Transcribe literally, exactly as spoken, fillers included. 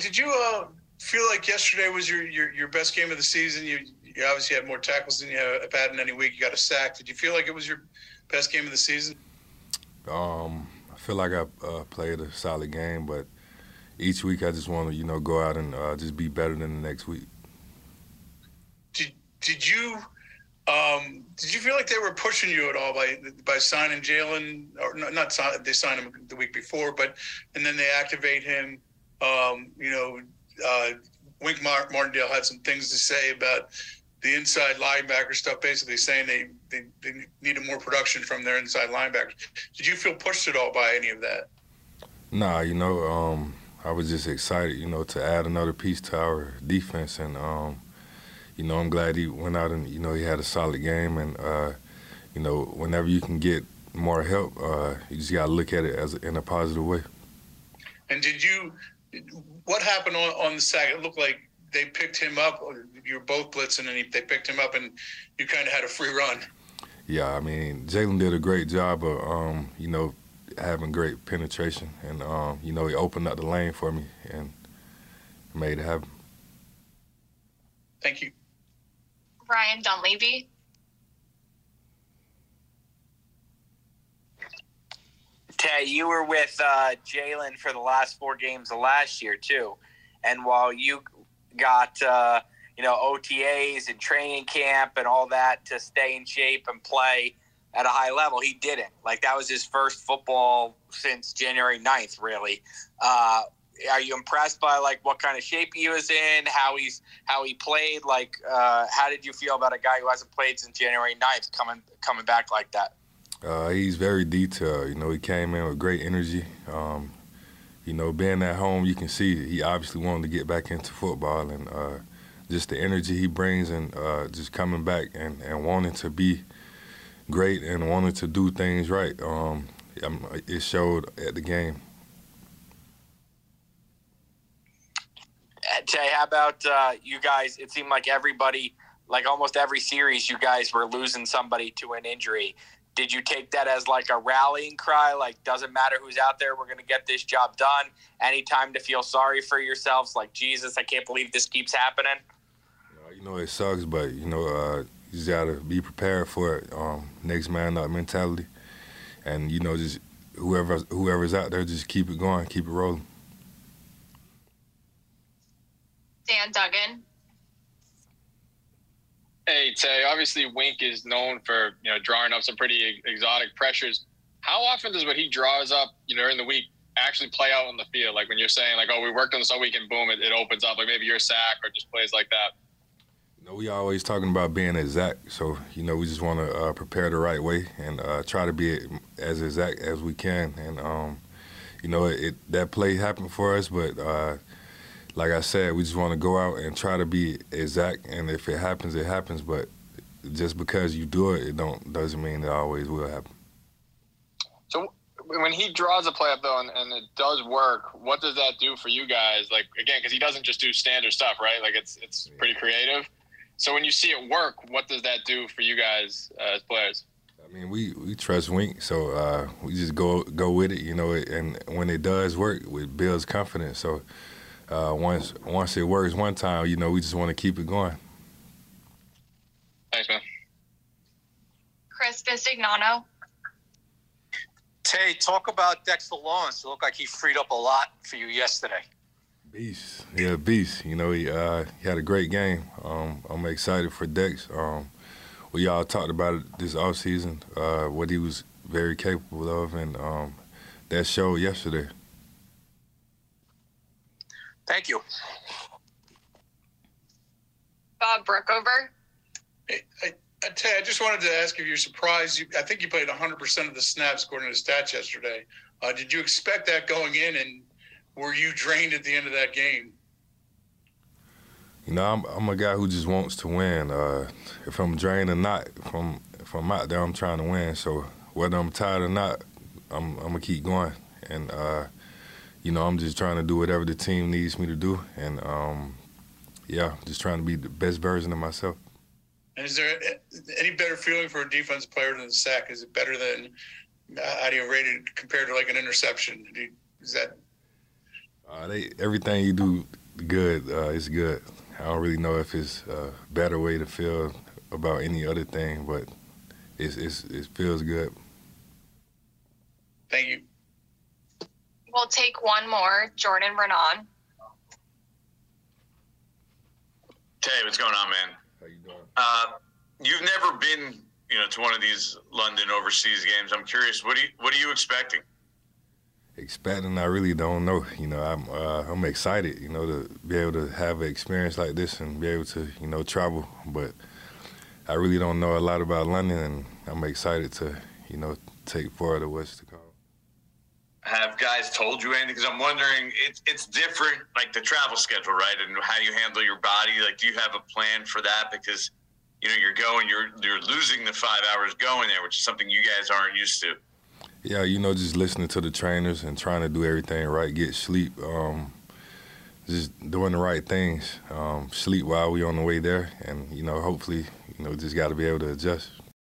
Did you uh, feel like yesterday was your, your, your best game of the season? You, you obviously had more tackles than you have had in any week. You got a sack. Did you feel like it was your best game of the season? Um, I feel like I uh, played a solid game, but each week I just want to, you know, go out and uh, just be better than the next week. Did did you um, did you feel like they were pushing you at all by by signing Jalen, or not? not they signed him the week before, but and then they activate him. Um, you know, uh, Wink Martindale had some things to say about the inside linebacker stuff, basically saying they, they, they needed more production from their inside linebackers. Did you feel pushed at all by any of that? Nah, you know, um, I was just excited, you know, to add another piece to our defense. And, um, you know, I'm glad he went out and, you know, he had a solid game. And, uh, you know, whenever you can get more help, uh, you just got to look at it as in a positive way. And did you – what happened on, on the sack? It looked like they picked him up. You were both blitzing, and he, they picked him up, and you kind of had a free run. Yeah, I mean, Jalen did a great job of, um, you know, having great penetration. And, um, you know, he opened up the lane for me and made it happen. Thank you. Ryan Dunleavy. Ted, you were with uh, Jalen for the last four games of last year, too. And while you got, uh, you know, O T As and training camp and all that to stay in shape and play at a high level, he didn't. Like, that was his first football since January ninth, really. Uh, are you impressed by, like, what kind of shape he was in, how he's how he played? Like, uh, how did you feel about a guy who hasn't played since January ninth coming coming back like that? Uh, he's very detailed. You know, he came in with great energy. Um, you know, being at home, you can see he obviously wanted to get back into football, and uh, just the energy he brings and uh, just coming back and, and wanting to be great and wanting to do things right. Um, it showed at the game. Jay, how about uh, you guys? It seemed like everybody, like almost every series, you guys were losing somebody to an injury. Did you take that as like a rallying cry? Like, doesn't matter who's out there, we're going to get this job done. Any time to feel sorry for yourselves? Like, Jesus, I can't believe this keeps happening. You know, it sucks, but, you know, uh, you just got to be prepared for it. Um, next man up mentality. And, you know, just whoever whoever's out there, just keep it going, keep it rolling. Dan Duggan. Hey, Tay, obviously Wink is known for, you know, drawing up some pretty exotic pressures. How often does what he draws up, you know, during the week actually play out on the field? Like when you're saying, like, oh, we worked on this all week and boom, it, it opens up. Like maybe your sack or just plays like that. You know, we always talking about being exact. So, you know, we just want to uh, prepare the right way and uh, try to be as exact as we can. And, um, you know, it, it that play happened for us, but uh, – like I said, we just want to go out and try to be exact, and if it happens, it happens. But just because you do it, it don't doesn't mean it always will happen. So when he draws a play up, though, and, and it does work, what does that do for you guys? Like, again, because he doesn't just do standard stuff, right? Like, it's it's pretty creative. So when you see it work, what does that do for you guys uh, as players? I mean, we, we trust Wink, so uh, we just go go with it, you know, and when it does work, it builds confidence. So. Uh, once once it works one time, you know, we just want to keep it going. Thanks, man. Chris Bisignano. Tay, talk about Dexter Lawrence. It looked like he freed up a lot for you yesterday. Beast. Yeah, beast. You know, he, uh, he had a great game. Um, I'm excited for Dex. Um, we all talked about it this offseason, uh, what he was very capable of, and um, that showed yesterday. Thank you. Bob Brookover. Hey, I, I tell you, I just wanted to ask if you're surprised. You, I think you played one hundred percent of the snaps according to the stats yesterday. Uh, did you expect that going in, and were you drained at the end of that game? You know, I'm, I'm a guy who just wants to win. Uh, if I'm drained or not, if I'm, if I'm out there, I'm trying to win. So whether I'm tired or not, I'm, I'm going to keep going. And, uh, you know, I'm just trying to do whatever the team needs me to do. And, um, yeah, just trying to be the best version of myself. And is there any better feeling for a defense player than a sack? Is it better than uh, how do you rate it compared to, like, an interception? Do you, is that uh, – they everything you do good uh, is good. I don't really know if it's a better way to feel about any other thing, but it's, it's, it feels good. Thank you. We'll take one more, Jordan Renan. Hey, what's going on, man? How you doing? Uh, you've never been, you know, to one of these London overseas games. I'm curious, what do you, what are you expecting? Expecting, I really don't know. You know, I'm uh, I'm excited, you know, to be able to have an experience like this and be able to, you know, travel. But I really don't know a lot about London, and I'm excited to, you know, take forward of what's to come. Have guys told you anything? Because I'm wondering, it's it's different, like the travel schedule, right? And how you handle your body. Like, do you have a plan for that? Because, you know, you're going, you're you're losing the five hours going there, which is something you guys aren't used to. Yeah, you know, just listening to the trainers and trying to do everything right, get sleep, um, just doing the right things. Um, sleep while we're on the way there, and you know, hopefully, you know, just got to be able to adjust.